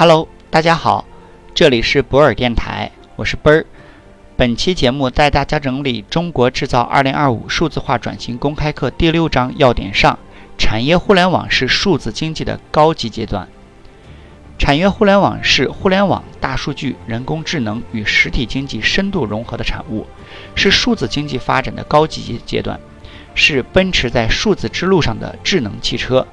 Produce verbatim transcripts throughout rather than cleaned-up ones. Hello， 大家好，这里是博尔电台，我是奔儿。本期节目带大家整理《中国制造二零二五数字化转型公开课》第六章要点上：产业互联网是数字经济的高级阶段。产业互联网是互联网、大数据、人工智能与实体经济深度融合的产物，是数字经济发展的高级阶段，是奔驰在数字之路上的智能汽车。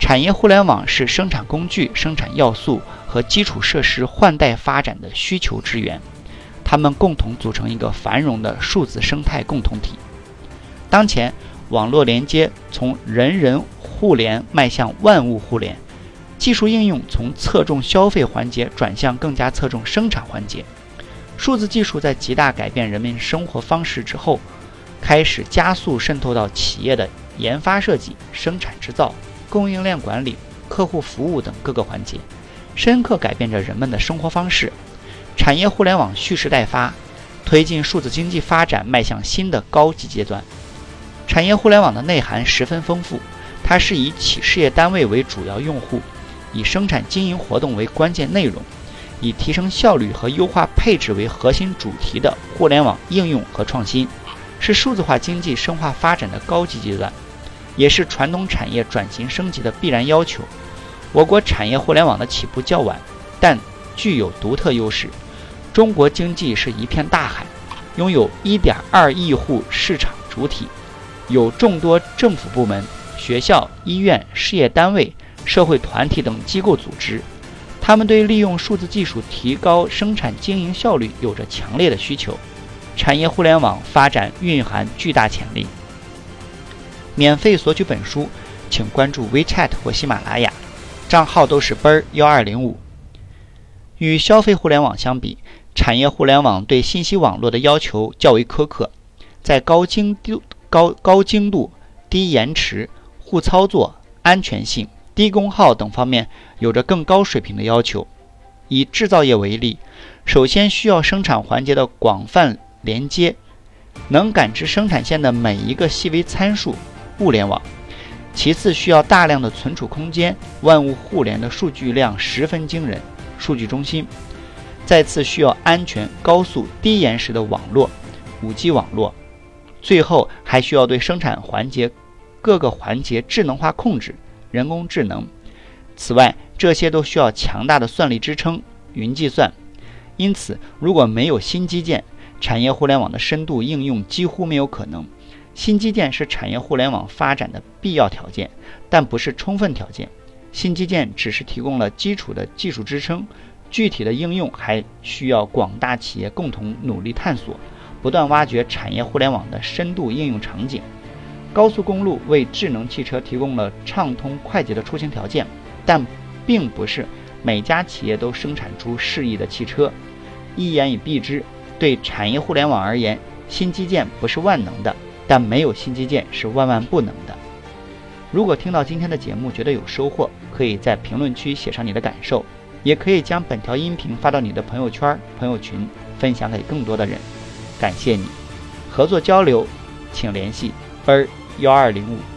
产业互联网是生产工具、生产要素和基础设施换代发展的需求之源，它们共同组成一个繁荣的数字生态共同体。当前，网络连接从人人互联迈向万物互联，技术应用从侧重消费环节转向更加侧重生产环节。数字技术在极大改变人们生活方式之后，开始加速渗透到企业的研发设计、生产制造、供应链管理、客户服务等各个环节，深刻改变着人们的生活方式。产业互联网蓄势待发，推进数字经济发展迈向新的高级阶段。产业互联网的内涵十分丰富，它是以企事业单位为主要用户，以生产经营活动为关键内容，以提升效率和优化配置为核心主题的互联网应用和创新，是数字化经济深化发展的高级阶段，也是传统产业转型升级的必然要求。我国产业互联网的起步较晚，但具有独特优势。中国经济是一片大海，拥有 一点二亿户市场主体，有众多政府部门、学校、医院、事业单位、社会团体等机构组织，他们对利用数字技术提高生产经营效率有着强烈的需求。产业互联网发展蕴含巨大潜力。免费索取本书，请关注 WeChat 或喜马拉雅，账号都是奔儿一二零五。与消费互联网相比，产业互联网对信息网络的要求较为苛刻，在高精度、高高精度、低延迟、互操作、安全性、低功耗等方面有着更高水平的要求。以制造业为例，首先需要生产环节的广泛连接，能感知生产线的每一个细微参数，物联网。其次需要大量的存储空间，万物互联的数据量十分惊人，数据中心。再次需要安全、高速、低延时的网络， 五G 网络。最后还需要对生产环节各个环节智能化控制，人工智能。此外，这些都需要强大的算力支撑，云计算。因此，如果没有新基建，产业互联网的深度应用几乎没有可能。新基建是产业互联网发展的必要条件，但不是充分条件。新基建只是提供了基础的技术支撑，具体的应用还需要广大企业共同努力探索，不断挖掘产业互联网的深度应用场景。高速公路为智能汽车提供了畅通快捷的出行条件，但并不是每家企业都生产出适宜的汽车。一言以蔽之，对产业互联网而言，新基建不是万能的，但没有新基建是万万不能的。如果听到今天的节目觉得有收获，可以在评论区写上你的感受，也可以将本条音频发到你的朋友圈、朋友群，分享给更多的人。感谢你，合作交流，请联系奔儿一二零五。